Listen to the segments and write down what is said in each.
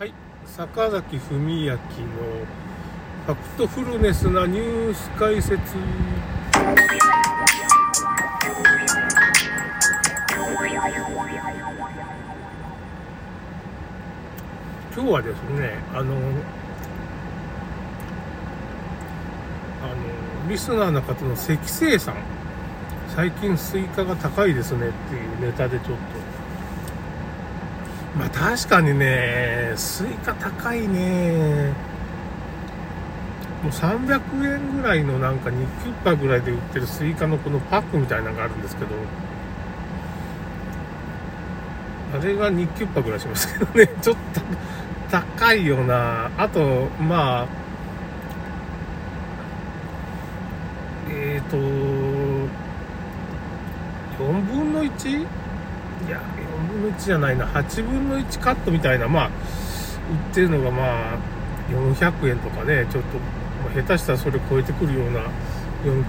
はい、坂崎文明のファクトフルネスなニュース解説。今日はですね、リスナーの方の石生さん、最近スイカが高いですねっていうネタでちょっと、まあ確かにね、スイカ高いね。もう300円ぐらいのなんか2キュッパぐらいで売ってるスイカのこのパックみたいなのがあるんですけど、あれが2キュッパぐらいしますけどね、ちょっと高いよな。あとまあ4分の 1? いや、4分の1じゃないな、8分の1カットみたいな、まあ、売ってるのがまあ、400円とかね、ちょっと、まあ、下手したらそれを超えてくるような、4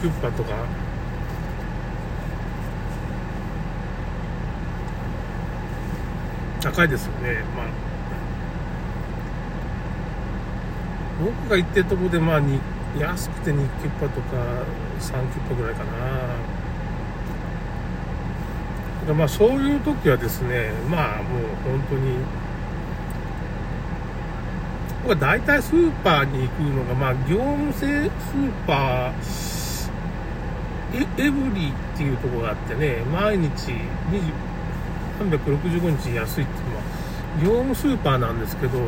キュッパとか。高いですよね、まあ。僕が行ってるとこで、まあ、安くて2キュッパとか3キュッパぐらいかな。まあそういう時はですね、まあもう本当に僕は大体スーパーに行くのが、まあ業務性スーパーエブリーっていうところがあってね、毎日365日安いっていうのは業務スーパーなんですけど、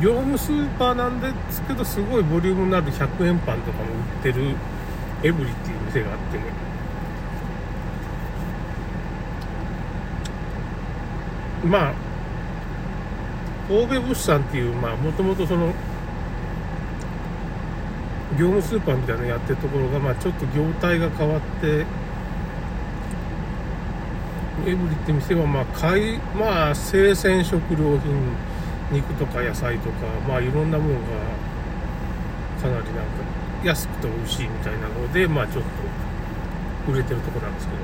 業務スーパーなんですけど、すごいボリュームのある100円パンとかも売ってるエブリっていう店があってね、まあ神戸物産っていう、まあもともとその業務スーパーみたいなのやってるところが、まあちょっと業態が変わって、エブリって店はまあ生鮮食料品、肉とか野菜とか、まあいろんなものがかなりなんか安くて美味しいみたいなので、まあちょっと売れてるところなんですけど、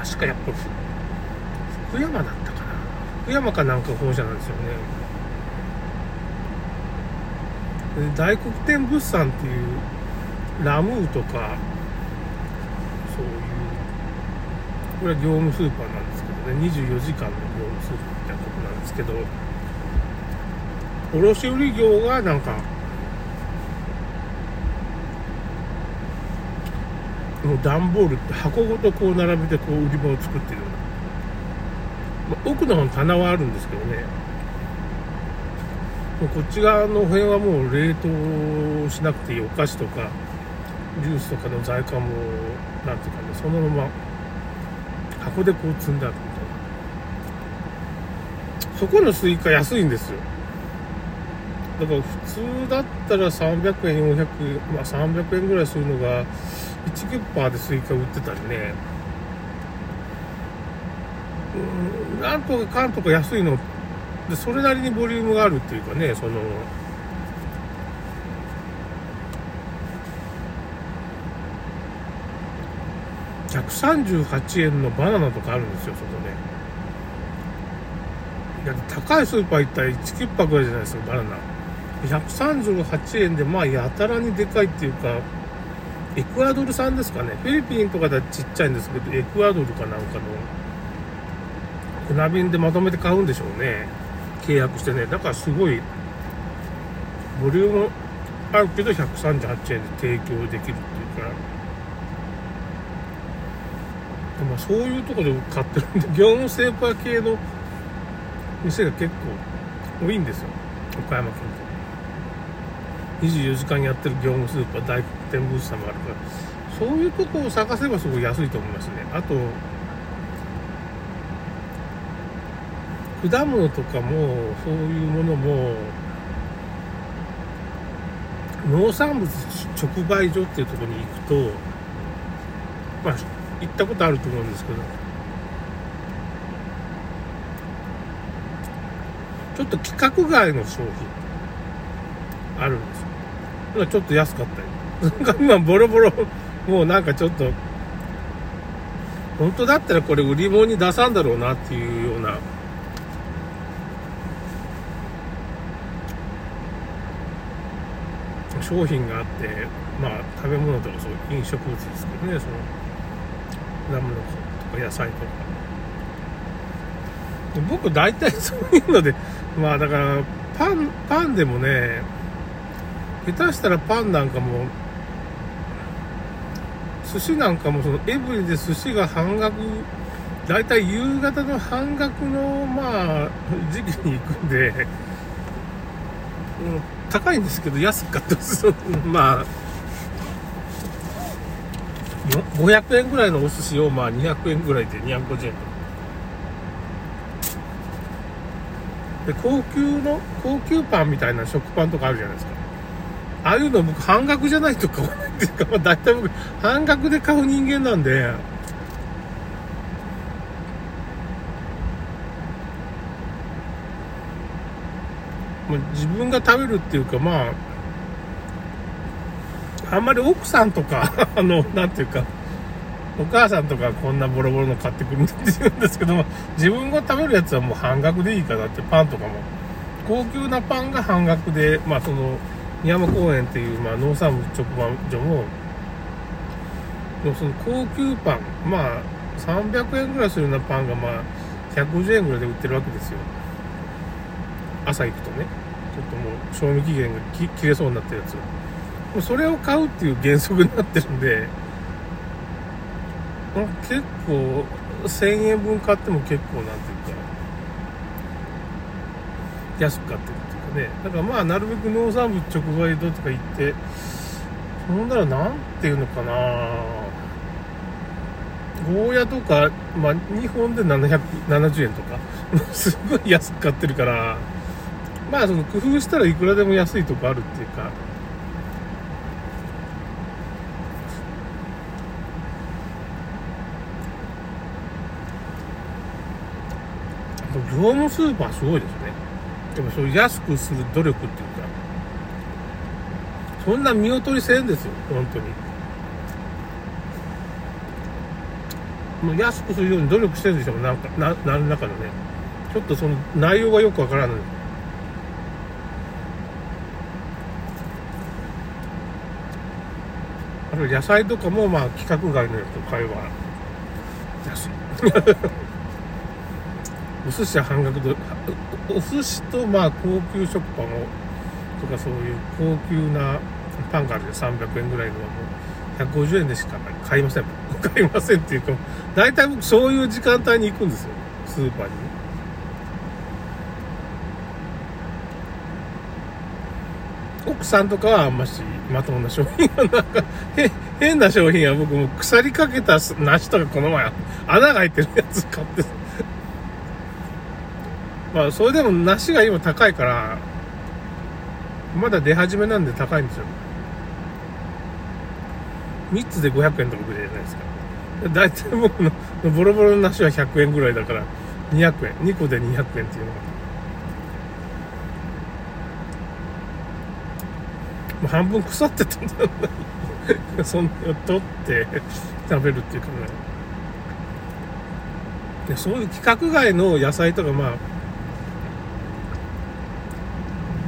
確かやっぱ福山だったかな、福山かなんか本社なんですよね。大黒天物産っていうラムーとか、そういうこれは業務スーパーなんですけどね、24時間の業務スーパーみたいなとこなんですけど、卸売業がなんかもう段ボールって箱ごとこう並べてこう売り場を作ってるような、まあ、奥の方に棚はあるんですけどね、もうこっち側の辺はもう冷凍しなくていいお菓子とかジュースとかの在庫もなんていうかね、そのまま箱でこう積んであるみたいな。そこのスイカ安いんですよ。だから普通だったら300円400円、まあ300円ぐらいするのが1キュッパーでスイカ売ってたりね、なんとかかんとか安いので、それなりにボリュームがあるっていうかね、その138円のバナナとかあるんですよ、そこね。だって高いスーパー行ったら1キュッパぐらいじゃないですか、バナナ。138円で、まあやたらにでかいっていうか、エクアドル産ですかね。フィリピンとかだとちっちゃいんですけど、エクアドルかなんかの船便でまとめて買うんでしょうね、契約してね。だからすごいボリュームあるけど138円で提供できるっていうか、まあ、そういうところで買ってるんで、業務スーパー系の店が結構多いんですよ、岡山県で。24時間やってる業務スーパー、大黒天物産もあるから、そういうとこを探せばすごい安いと思いますね。あと果物とかもそういうものも、農産物直売所っていうところに行くと、まあ行ったことあると思うんですけど、ちょっと規格外の商品あるんですよ。ちょっと安かったり、なんか今ボロボロ、もうなんかちょっと本当だったらこれ売り物に出さんだろうなっていうような、商品があって、まあ食べ物とかそういう飲食物ですけどね、そのラムのとか野菜とか。で僕大体そういうので、まあだからパンでもね、下手したらパンなんかも、寿司なんかもそのエブリで寿司が半額、大体夕方の半額のまあ時期に行くんで、高いんですけど安く買ってますまあ500円ぐらいのお寿司をまあ200円ぐらいで250円で、高級パンみたいな食パンとかあるじゃないですか。ああいうの僕半額じゃないと買わないっていうか、まあ大体僕半額で買う人間なんで、自分が食べるっていうか、まああんまり奥さんとかなんていうかお母さんとかこんなボロボロの買ってくるって言うんですけども、自分が食べるやつはもう半額でいいかなって。パンとかも高級なパンが半額で、まあその美山公園っていう、まあ、農産物直売所もその高級パン、まあ300円ぐらいするようなパンがまあ150円ぐらいで売ってるわけですよ。朝行くとね、ちょっともう賞味期限が切れそうになってるやつを、それを買うっていう原則になってるんで、結構1000円分買っても結構なんていうか安く買ってるっていうかね。だからまあなるべく農産物直売所とか行って、そんならなんていうのかな、ゴーヤとか、まあ2本で770円とかすごい安く買ってるから、まあその工夫したらいくらでも安いとこあるっていうか、業務スーパーすごいですね。でもそう安くする努力っていうか、そんな見劣りせんですよ本当に。もう安くするように努力してるでしょ、なんか何らかのね。ちょっとその内容がよくわからない。あと野菜とかもまあ規格外のやつと買えば安いお寿司は半額で、お寿司とまあ高級食パンをとか、そういう高級なパンがあるじゃん、300円ぐらいのはもう150円でしか買いません買いませんっていうか、大体僕そういう時間帯に行くんですよ、スーパーに。奥さんとかはあんましまともな商品がなんか変な商品は、僕も腐りかけた梨とかこの前穴が開いてるやつ買ってまあそれでも梨が今高いから、まだ出始めなんで高いんですよ。3つで500円とかぐらいじゃないですか。だいたい僕のボロボロの梨は100円ぐらいだから200円、2個で200円っていうのが、まあ、半分腐ってたんだなそんなの取って食べるっていうかね。でそういう規格外の野菜とかまあ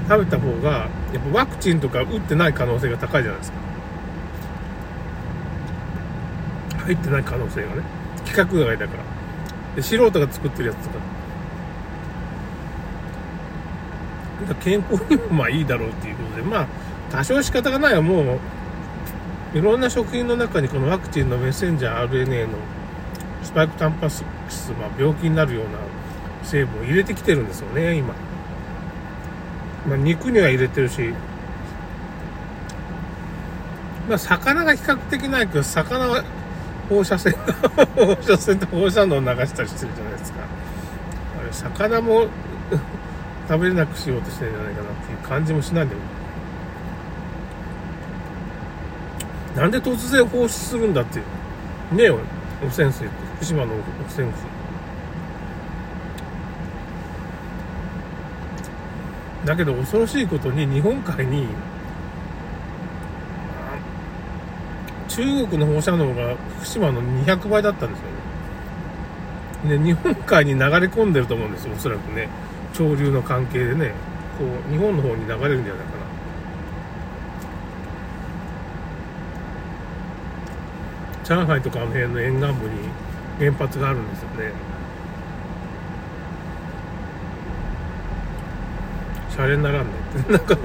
食べた方が、やっぱワクチンとか打ってない可能性が高いじゃないですか。入ってない可能性がね、規格外だから。で素人が作ってるやつとか、健康にもまあいいだろうっていうことで、まあ多少仕方がないはもういろんな食品の中にこのワクチンのメッセンジャー RNA のスパイクタンパク質、まあ、病気になるような成分を入れてきてるんですよね今。まあ、肉には入れてるし、まあ魚が比較的ないけど、魚は放射線と放射能を流したりしてるじゃないですか。あれ魚も食べれなくしようとしてるんじゃないかなっていう感じもしないんだよ。なんで突然放出するんだっていうねえ、汚染水、福島の汚染水。だけど恐ろしいことに日本海に中国の放射能が福島の200倍だったんですよね。ね、日本海に流れ込んでると思うんですよ、おそらくね、潮流の関係でね、こう日本の方に流れるんじゃないかな。上海とかあの辺の沿岸部に原発があるんですよね。シャレにならんねってなんか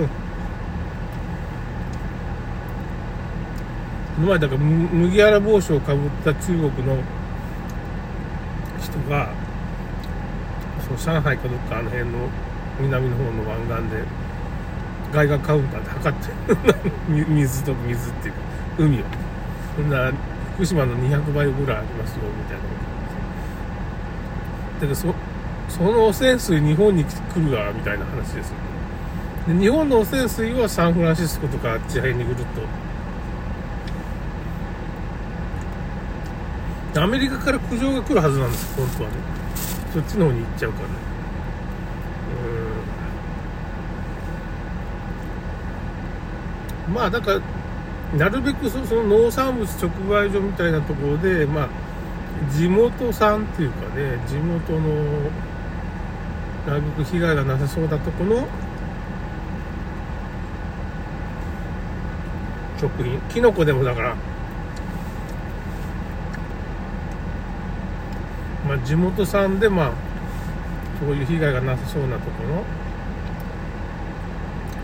前だから麦わら帽子をかぶった中国の人がその上海かどっかあの辺の南の方の湾岸で外貨カウンターで測って水っていうか海をそんな福島の200倍ぐらいありますよみたいなことです。だからその汚染水日本に来るわみたいな話ですよね。で日本の汚染水はサンフランシスコとかあっち辺に来るとアメリカから苦情が来るはずなんです本当はね。そっちの方に行っちゃうからね。まあだからなるべくその農産物直売所みたいなところで、まあ、地元産っていうかね、地元のなるべく被害がなさそうなところの食品、キノコでもだから、まあ、地元産で、まあ、そういう被害がなさそうなところ、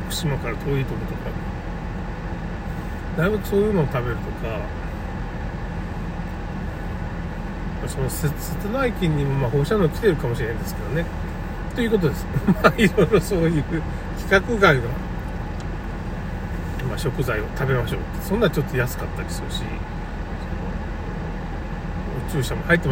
福島から遠いところとか。だいぶそういうのを食べるとか、その瀬戸内近にもまあ放射能来てるかもしれないですけどねということですまあいろいろそういう規格外の、まあ、食材を食べましょう。そんなちょっと安かったりするし、お注射も入ってます。